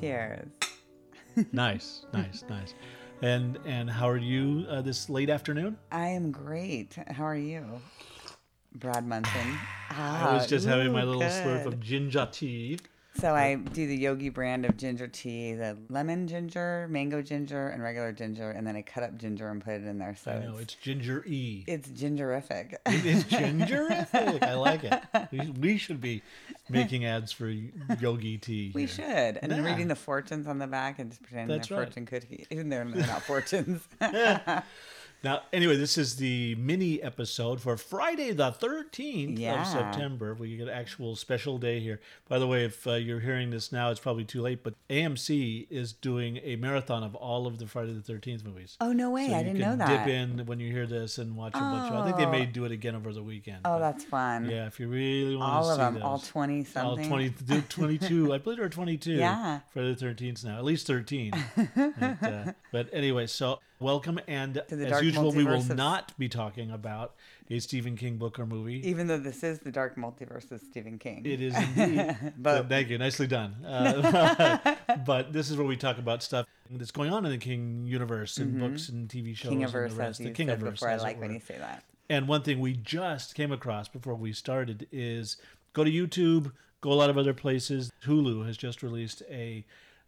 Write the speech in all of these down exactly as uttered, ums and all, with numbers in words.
Cheers. Nice, nice, nice. And and how are you uh, this late afternoon? I am great. How are you, Brad Munson? Ah, I was just ooh, having my little good. slurp of ginger tea. So I do the Yogi brand of ginger tea, the lemon ginger, mango ginger, and regular ginger, and then I cut up ginger and put it in there. So I know, it's, it's ginger-y. It's gingerific. It is gingerific. I like it. We, we should be making ads for Yogi tea. We here. should. And nah. then reading the fortunes on the back and just pretending That's they're right. fortune cookies. And they're not fortunes. Yeah. Now, anyway, this is the mini episode for Friday the thirteenth yeah. of September. We get an actual special day here. By the way, if uh, you're hearing this now, it's probably too late, but A M C is doing a marathon of all of the Friday the thirteenth movies. Oh, no way. So I didn't know that. You can dip in when you hear this and watch a oh. bunch of them. I think they may do it again over the weekend. Oh, that's fun. Yeah, if you really want all to see them, those. All of them, all twenty-something. All twenty, twenty-two. I believe there are twenty-two yeah. Friday the thirteenth now, at least thirteen. but, uh, but anyway, so... Welcome, and as usual, we will not be talking about a Stephen King book or movie. Even though this is the Dark Multiverse of Stephen King. It is indeed. but, thank you. Nicely done. Uh, but this is where we talk about stuff that's going on in the King universe, and mm-hmm. books and T V shows and the rest. The Kingiverse, before I like when you say that. And one thing we just came across before we started is go to YouTube, go a lot of other places. Hulu has just released a...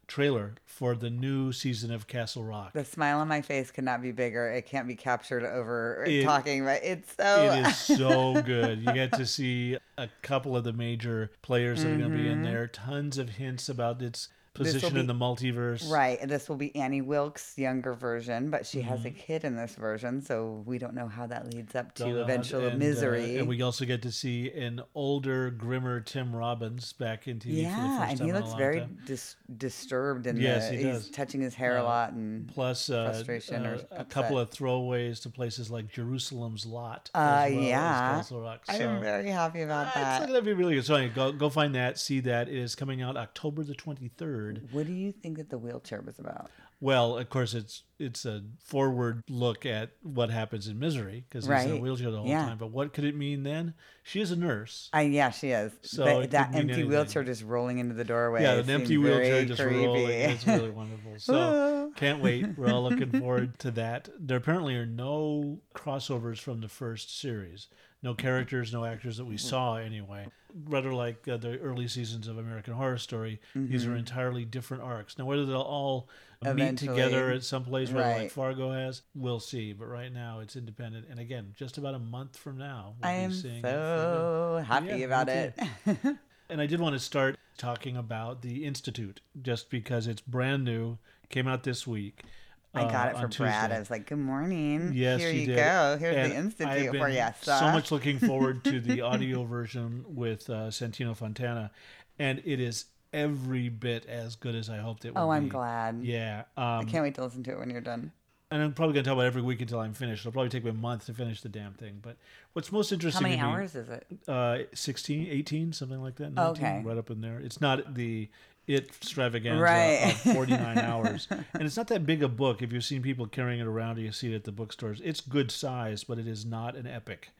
trailer for the new season of Castle Rock. The smile on my face could not be bigger. It can't be captured over it, talking, but it's so... It is so good. You get to see a couple of the major players mm-hmm. that are going to be in there. Tons of hints about its position be, in the multiverse. Right. And this will be Annie Wilkes' younger version, but she mm-hmm. has a kid in this version, so we don't know how that leads up to Donut eventual and, misery. Uh, and we also get to see an older, grimmer Tim Robbins back in T V yeah, for the first and time he looks very dis- disturbed and yes, he he's does. touching his hair uh, a lot and plus uh, frustration uh, or upset. A couple of throwaways to places like Jerusalem's Lot. Uh, as well yeah. As Castle Rock. So, I'm very happy about uh, that. It's, that'd be really good. So anyway, go, go find that, see that. It is coming out October the twenty-third. What do you think that the wheelchair was about? Well, of course, it's it's a forward look at what happens in Misery because right. he's in a wheelchair the whole yeah. time. But what could it mean then? She is a nurse. Uh, yeah, she is. So but that empty wheelchair just rolling into the doorway. Yeah, an empty wheelchair just creepy. rolling. It's really wonderful. So can't wait. We're all looking forward to that. There apparently are no crossovers from the first series. No characters, no actors that we saw anyway. Rather like uh, the early seasons of American Horror Story, mm-hmm. these are entirely different arcs. Now, whether they'll all eventually meet together at some place right. where like Fargo has, we'll see. But right now, it's independent. And again, just about a month from now, we'll I be am seeing so it happy yeah, about it. And I did want to start talking about The Institute, just because it's brand new, came out this week. I got it uh, for Brad. Tuesday. I was like, good morning. Yes, Here you, you did. go. Here's and the Institute for you. So much looking forward to the audio version with uh, Santino Fontana. And it is every bit as good as I hoped it would oh, be. Oh, I'm glad. Yeah. Um, I can't wait to listen to it when you're done. And I'm probably going to talk about it every week until I'm finished. It'll probably take me a month to finish the damn thing. But what's most interesting to me... How many hours me, is it? Uh, sixteen, eighteen, something like that. nineteen, okay. Right up in there. It's not the... It extravaganza right. of forty-nine hours. And it's not that big a book. If you've seen people carrying it around or you see it at the bookstores, it's good size, but it is not an epic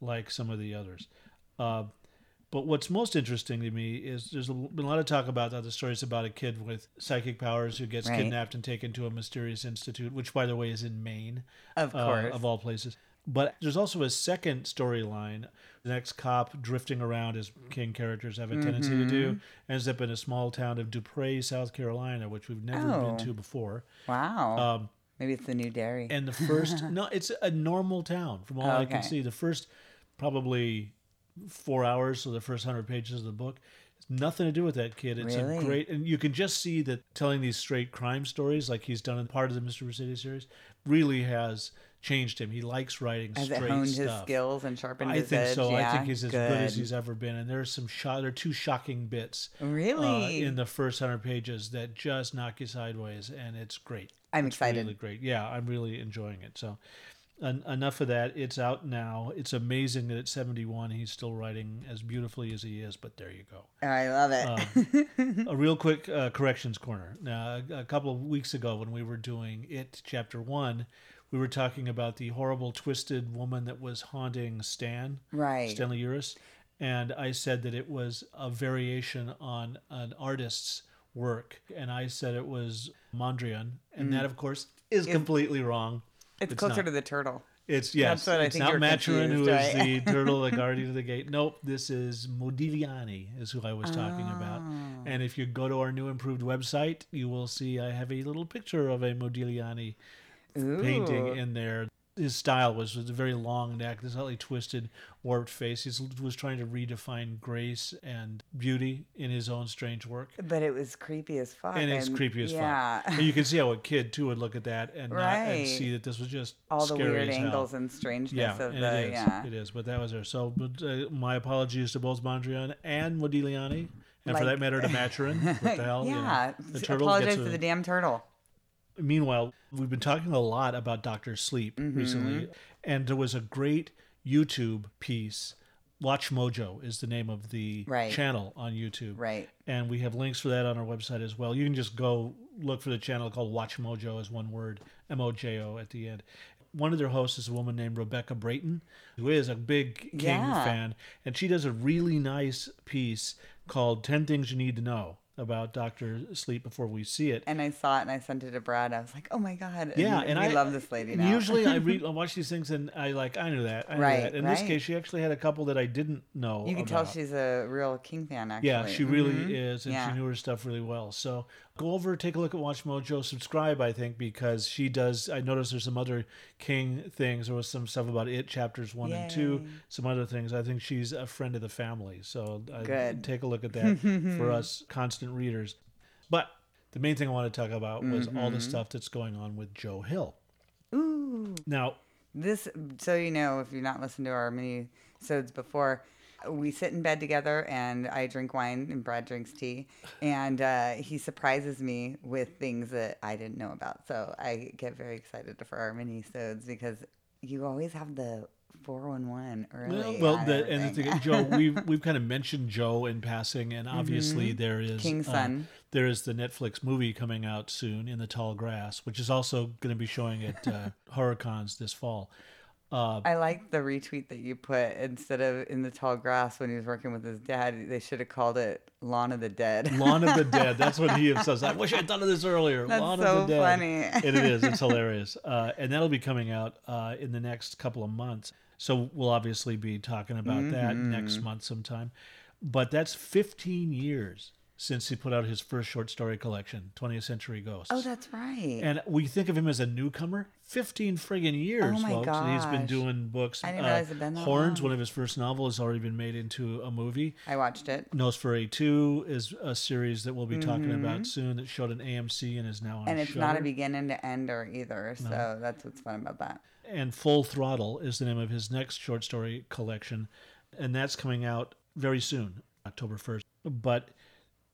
like some of the others. Uh, but what's most interesting to me is there's been a lot of talk about how the story's about a kid with psychic powers who gets right. kidnapped and taken to a mysterious institute, which, by the way, is in Maine. Of course. Uh, of all places. But there's also a second storyline. The ex-cop drifting around, as King characters have a tendency mm-hmm. to do, ends up in a small town of Dupre, South Carolina, which we've never oh. been to before. Wow. Um, Maybe it's the new dairy. And the first... no, it's a normal town, from all okay. I can see. The first probably four hours, so the first hundred pages of the book... Nothing to do with that kid. It's really? a great, and you can just see that telling these straight crime stories, like he's done in part of the Mister Mercedes series, really has changed him. He likes writing has straight stuff. Has it honed stuff. his skills and sharpened I his edge? I think so. Yeah, I think he's as good. good as he's ever been. And there's some shot. There are two shocking bits, really, uh, in the first hundred pages that just knock you sideways, and it's great. I'm it's excited. Really great. Yeah, I'm really enjoying it. So. En- enough of that. It's out now. It's amazing that at seventy-one he's still writing as beautifully as he is, but there you go. I love it. um, a real quick uh, corrections corner. Now, a, a couple of weeks ago when we were doing It Chapter one, we were talking about the horrible, twisted woman that was haunting Stan, right. Stanley Uris, and I said that it was a variation on an artist's work, and I said it was Mondrian, and mm. that, of course, is it's, completely wrong. It's, it's closer not. to the turtle. It's yes. That's what I it's think not Maturin, who right? is the turtle, the guardian of the gate. Nope, this is Modigliani, is who I was talking oh. about. And if you go to our new improved website, you will see I have a little picture of a Modigliani Ooh. painting in there. His style was, was a very long neck, this slightly twisted, warped face. He was trying to redefine grace and beauty in his own strange work. But it was creepy as fuck. And it's and, creepy as yeah. fuck. And you can see how a kid, too, would look at that and, right. not, and see that this was just all scary the weird as hell. Angles and strangeness yeah, of and the... It is, yeah, it is. But that was there. So but, uh, my apologies to both Mondrian and Modigliani. And like, for that matter, to Maturin. What the hell? Yeah. You know, the turtle apologize gets a, to the damn turtle. Meanwhile, we've been talking a lot about Doctor Sleep mm-hmm. recently, and there was a great YouTube piece. Watch Mojo is the name of the right. channel on YouTube. Right. And we have links for that on our website as well. You can just go look for the channel called Watch Mojo as one word, M O J O at the end. One of their hosts is a woman named Rebecca Brayton, who is a big King yeah. fan, and she does a really nice piece called ten things You Need to Know about Doctor Sleep Before We See It. And I saw it and I sent it to Brad. I was like, oh my God. And yeah. And I love this lady now. Usually I read, I watch these things and I like, I knew that. I knew right. that. In right. this case, she actually had a couple that I didn't know. You can about. tell she's a real King fan, actually. Yeah, she mm-hmm. really is. And yeah. she knew her stuff really well. So go over, take a look at Watch Mojo, subscribe, I think, because she does. I noticed there's some other King things. There was some stuff about It chapters one Yay. and two, some other things. I think she's a friend of the family. So I take a look at that for us constantly. Readers. But the main thing I want to talk about was mm-hmm. all the stuff that's going on with Joe Hill. Ooh. Now, this, so you know, if you've not listened to our mini-sodes before, we sit in bed together and I drink wine and Brad drinks tea. And uh, he surprises me with things that I didn't know about. So I get very excited for our mini-sodes because you always have the four one one early. Well, well the, and the thing, Joe, we've we've kind of mentioned Joe in passing, and obviously mm-hmm. there is King's uh, son. There is the Netflix movie coming out soon, In the Tall Grass, which is also going to be showing at uh, HorrorCons this fall. Uh, I like the retweet that you put. Instead of In the Tall Grass when he was working with his dad, they should have called it Lawn of the Dead. Lawn of the Dead. That's what he says. I wish I'd thought of this earlier. That's Lawn so of the Dead. Funny. It is. It's hilarious. Uh, and that'll be coming out uh, in the next couple of months. So we'll obviously be talking about mm-hmm. that next month sometime. But that's fifteen years since he put out his first short story collection, twentieth century ghosts. Oh, that's right. And we think of him as a newcomer. Fifteen friggin' years, oh my folks. Gosh. He's been doing books. I didn't realize uh, it been that Horns, long. One of his first novels, has already been made into a movie. I watched it. Nosferatu two is a series that we'll be mm-hmm. talking about soon that showed an A M C and is now on Shudder. And it's Shudder. Not a beginning to end or either, so no. that's what's fun about that. And Full Throttle is the name of his next short story collection, and that's coming out very soon, October first. But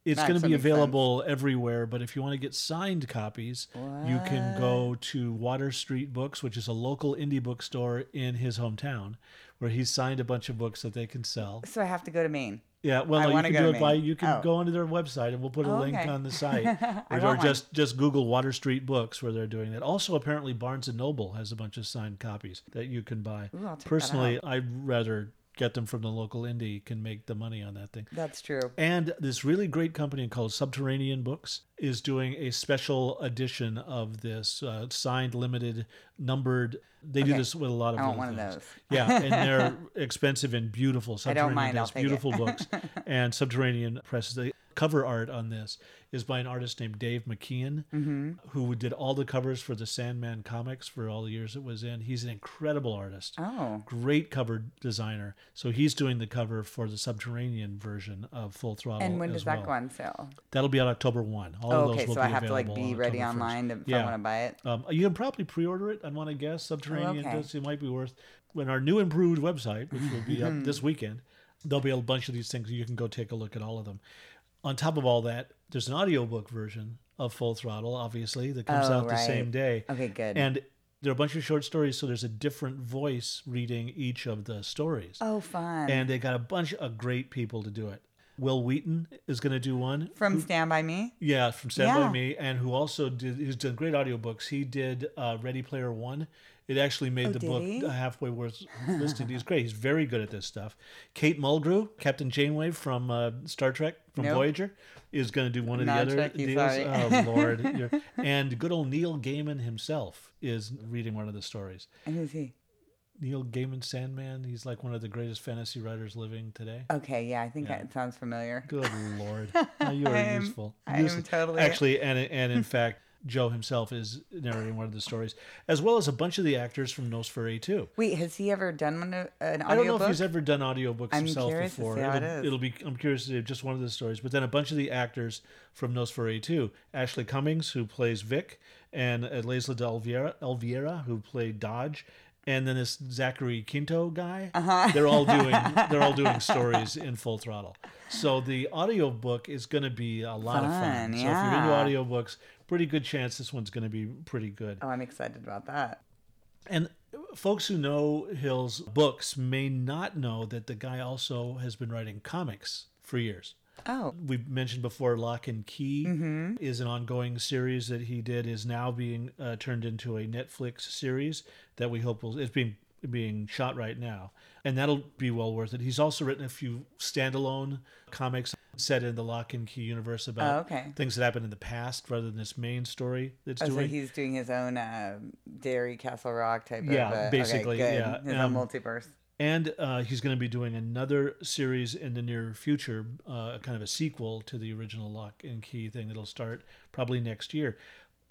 it's going to be available sense. everywhere, but if you want to get signed copies, what? you can go to Water Street Books, which is a local indie bookstore in his hometown, where he's signed a bunch of books that they can sell. So I have to go to Maine. Yeah, well, no, you can do it by you can oh. go onto their website, and we'll put a oh, link okay. on the site, or, or just just Google Water Street Books where they're doing that. Also, apparently Barnes and Noble has a bunch of signed copies that you can buy. Ooh, I'll take Personally, that out. I'd rather get them from the local indie, can make the money on that thing. That's true. And this really great company called Subterranean Books is doing a special edition of this uh, signed, limited, numbered. They okay. do this with a lot of. I want one things. of those. Yeah, and they're expensive and beautiful. Subterranean I don't mind. Does I'll beautiful take it. books, and Subterranean Press. The cover art on this is by an artist named Dave McKeon, mm-hmm. who did all the covers for the Sandman comics for all the years it was in. He's an incredible artist. Oh, great cover designer. So he's doing the cover for the Subterranean version of Full Throttle. And when does that well. go on sale? That'll be on October first. All oh, of those okay, will so be I have to like be on ready online if yeah. I want to buy it. Um, you can probably pre-order it. I want to guess Subterranean oh, okay. does. It might be worth. When our new improved website, which will be up this weekend, there'll be a bunch of these things. You can go take a look at all of them. On top of all that, there's an audiobook version of Full Throttle, obviously, that comes oh, out right. the same day. Okay, good. And there are a bunch of short stories, so there's a different voice reading each of the stories. Oh, fun. And they got a bunch of great people to do it. Will Wheaton is going to do one. From who, Stand By Me? Yeah, from Stand yeah. By Me. And who also did, he's done great audiobooks. He did uh, Ready Player One. It actually made oh, the book he? halfway worth listening. He's great. He's very good at this stuff. Kate Mulgrew, Captain Janeway from uh, Star Trek, from nope. Voyager, is going to do one of Not the other tricky, deals. Sorry. Oh, Lord. You're... And good old Neil Gaiman himself is reading one of the stories. And who's he? Neil Gaiman, Sandman. He's like one of the greatest fantasy writers living today. Okay, yeah, I think yeah. that sounds familiar. Good Lord. Now you are I am, useful. I useful. am totally... Actually, and and in fact... Joe himself is narrating one of the stories, as well as a bunch of the actors from Nosferatu. Wait, has he ever done one of, an audiobook? I don't know if he's ever done audiobooks I'm himself curious before. To see how it'll, it is. it'll be I'm curious to see just one of the stories, but then a bunch of the actors from Nosferatu, Ashley Cummings, who plays Vic, and Leslie D'Elviera, who played Dodge, and then this Zachary Quinto guy. Uh-huh. They're all doing they're all doing stories in Full Throttle. So the audiobook is going to be a lot fun, of fun. So yeah. if you're into audiobooks, pretty good chance this one's going to be pretty good. Oh, I'm excited about that. And folks who know Hill's books may not know that the guy also has been writing comics for years. Oh. We've mentioned before Lock and Key mm-hmm. is an ongoing series that he did, is now being uh, turned into a Netflix series that we hope will, it's being being shot right now. And that'll be well worth it. He's also written a few standalone comics set in the Lock and Key universe about oh, okay. things that happened in the past rather than this main story that's oh, doing. So he's doing his own uh, Dairy Castle Rock type yeah, of... Uh, basically, okay, yeah, basically, yeah. His um, own multiverse. And uh, he's going to be doing another series in the near future, uh, kind of a sequel to the original Lock and Key thing that'll start probably next year.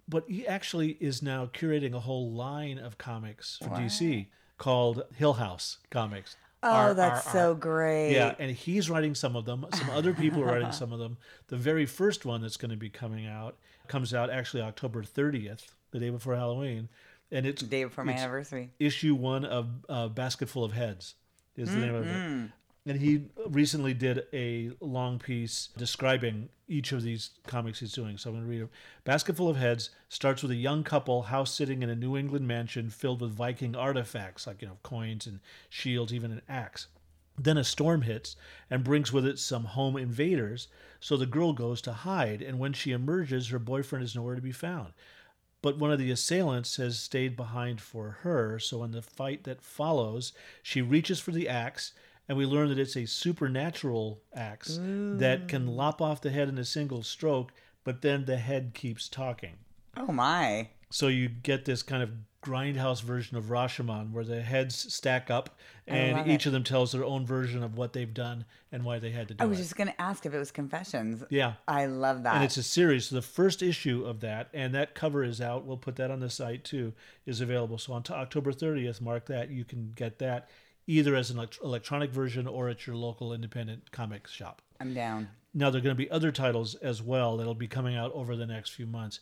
But he actually is now curating a whole line of comics for wow. D C called Hill House Comics. Oh, R, that's R, so R. great. Yeah, and he's writing some of them. Some other people are writing some of them. The very first one that's going to be coming out comes out actually October thirtieth, the day before Halloween. And it's the day before my anniversary. Issue one of uh, Basketful of Heads is mm-hmm. the name of it. And he recently did a long piece describing each of these comics he's doing. So I'm going to read it. Basketful of Heads starts with a young couple house-sitting in a New England mansion filled with Viking artifacts, like, you know, coins and shields, even an axe. Then a storm hits and brings with it some home invaders, so the girl goes to hide, and when she emerges, her boyfriend is nowhere to be found. But one of the assailants has stayed behind for her, so in the fight that follows, she reaches for the axe, and we learn that it's a supernatural axe Ooh. that can lop off the head in a single stroke, but then the head keeps talking. Oh, my. So you get this kind of grindhouse version of Rashomon, where the heads stack up, and each it. of them tells their own version of what they've done and why they had to do it. I was it. just going to ask if it was Confessions. Yeah. I love that. And it's a series. So the first issue of that, and that cover is out. We'll put that on the site, too, is available. So on t- October thirtieth, mark that. You can get that either as an elect- electronic version or at your local independent comic shop. I'm down. Now, there are going to be other titles as well that'll be coming out over the next few months.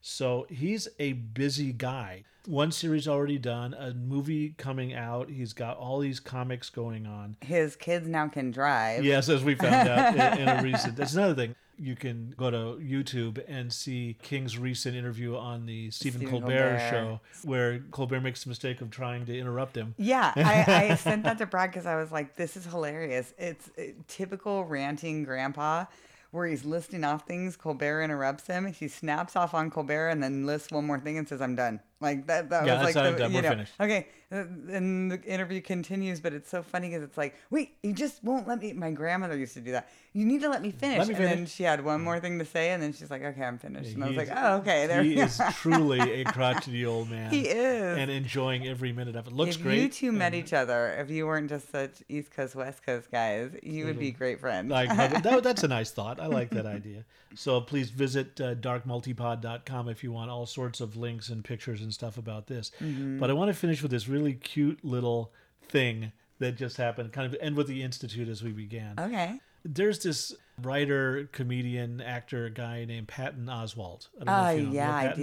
So he's a busy guy. One series already done, a movie coming out. He's got all these comics going on. His kids now can drive. Yes, as we found out in, in a recent... That's another thing. You can go to YouTube and see King's recent interview on the Stephen, Stephen Colbert, Colbert show where Colbert makes the mistake of trying to interrupt him. Yeah, I, I sent that to Brad because I was like, this is hilarious. It's typical ranting grandpa, where he's listing off things, Colbert interrupts him, he snaps off on Colbert and then lists one more thing and says, I'm done. Like that, that yeah, was like, the, I'm done. You We're know, finished. Okay. And the interview continues, but it's so funny because it's like, wait, you just won't let me. My grandmother used to do that. You need to let me finish. Let me finish. And then she had one more thing to say, and then she's like, okay, I'm finished. Yeah, and I was is, like, oh, okay. There he is truly a crotchety old man. He is. And enjoying every minute of it. Looks if great. If you two met each other, if you weren't just such East Coast, West Coast guys, you would be great friends. Like, that, that's a nice thought. I like that idea. So please visit uh, dark multipod dot com if you want all sorts of links and pictures and stuff about this. Mm-hmm. But I want to finish with this really cute little thing that just happened, kind of end with the Institute as we began. Okay. There's this writer, comedian, actor guy named Patton Oswalt. I don't oh, know if you know yeah, him. I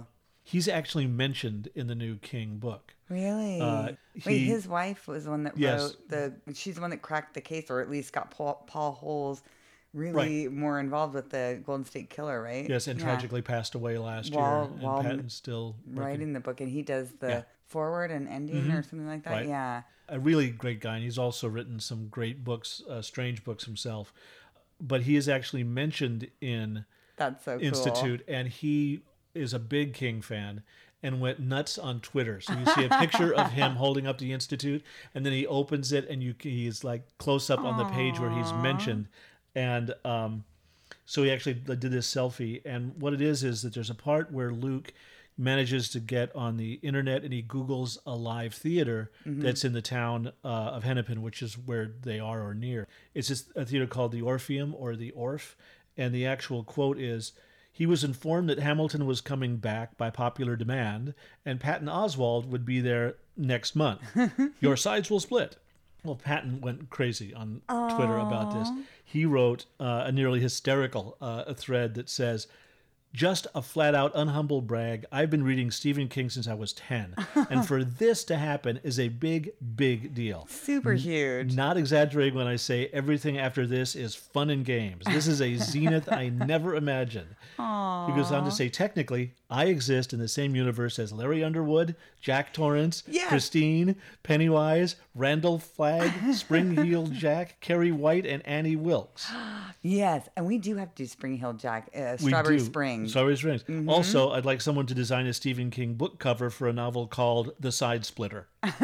do. He's actually mentioned in the new King book. Really? Uh, he, Wait, his wife was the one that yes. wrote the, she's the one that cracked the case, or at least got Paul, Paul Holes really right. more involved with the Golden State Killer, right? Yes, and yeah. tragically passed away last while, year. And while Patton's still working. Writing the book, and he does the yeah. forward and ending mm-hmm. or something like that. Right. Yeah. A really great guy, and he's also written some great books, uh, strange books himself. but he is actually mentioned in That's so Institute, cool. and he is a big King fan and went nuts on Twitter. So you see a picture of him holding up the Institute, and then he opens it, and you he's like close up Aww. on the page where he's mentioned. And um, so he actually did this selfie. And what it is is that there's a part where Luke manages to get on the internet and he Googles a live theater mm-hmm. that's in the town uh, of Hennepin, which is where they are or near. It's just a theater called the Orpheum or the Orph. And the actual quote is, "He was informed that Hamilton was coming back by popular demand and Patton Oswalt would be there next month. Your sides will split." Well, Patton went crazy on Aww. Twitter about this. He wrote uh, a nearly hysterical uh, a thread that says, "Just a flat-out, unhumble brag. I've been reading Stephen King since I was ten. And for this to happen is a big, big deal. Super huge. N- not exaggerating when I say everything after this is fun and games. This is a zenith I never imagined." Aww. He goes on to say, "Technically, I exist in the same universe as Larry Underwood, Jack Torrance, yes. Christine, Pennywise, Randall Flagg, Spring-Heel Jack, Carrie White, and Annie Wilkes." Yes, and we do have to do Spring-Heel Jack, uh, Strawberry we do. Spring. Strawberry Springs. Mm-hmm. Also, I'd like someone to design a Stephen King book cover for a novel called The Side Splitter. Oh,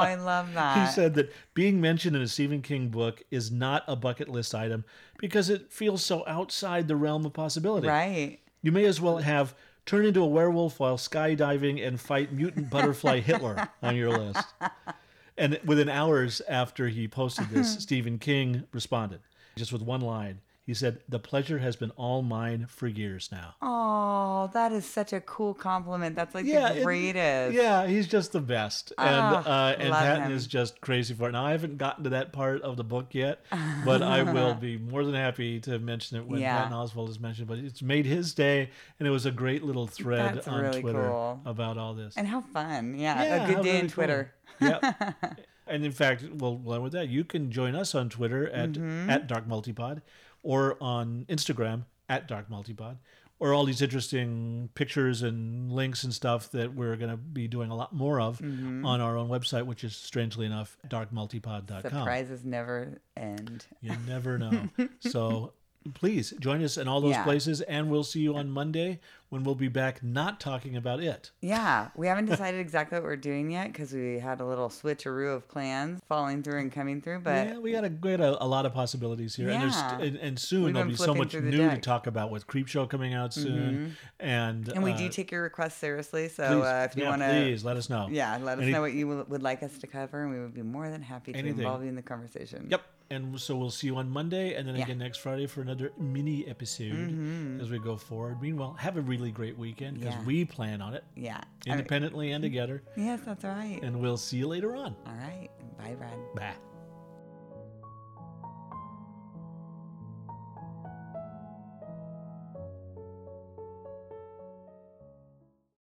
I love that. He said that being mentioned in a Stephen King book is not a bucket list item because it feels so outside the realm of possibility. Right. You may as well have turn into a werewolf while skydiving and fight mutant butterfly Hitler on your list. And within hours after he posted this, Stephen King responded just with one line. He said, "The pleasure has been all mine for years now." Oh, that is such a cool compliment. That's like yeah, the greatest. It, yeah, he's just the best. Oh, and uh, and Patton him. is just crazy for it. Now, I haven't gotten to that part of the book yet, but I will be more than happy to mention it when yeah. Patton Oswalt is mentioned. But it's made his day, and it was a great little thread That's on really Twitter cool. about all this. And how fun. Yeah, yeah a good day really on Twitter. Cool. Yep. And in fact, well, along with that, you can join us on Twitter at, mm-hmm. at Dark Multipod, or on Instagram at Dark Multipod, or all these interesting pictures and links and stuff that we're going to be doing a lot more of mm-hmm. on our own website, which is, strangely enough, dark multipod dot com. Surprises never end. You never know. So please join us in all those yeah. places, and we'll see you on Monday when we'll be back not talking about it. Yeah, we haven't decided exactly what we're doing yet because we had a little switcheroo of plans falling through and coming through. But yeah, we got a, we had a, a lot of possibilities here, yeah. and, and, and soon We've there'll be so much new deck. to talk about with Creepshow coming out soon, mm-hmm. and and we uh, do take your requests seriously. So please, uh, if you yeah, want to, please let us know. Yeah, let us Any, know what you w- would like us to cover, and we would be more than happy to anything. involve you in the conversation. Yep. And so we'll see you on Monday, and then yeah. again next Friday for another mini episode mm-hmm. as we go forward. Meanwhile, have a really great weekend because yeah. we plan on it. Yeah. Independently I mean, and together. Yes, that's right. And we'll see you later on. All right. Bye, Brad. Bye.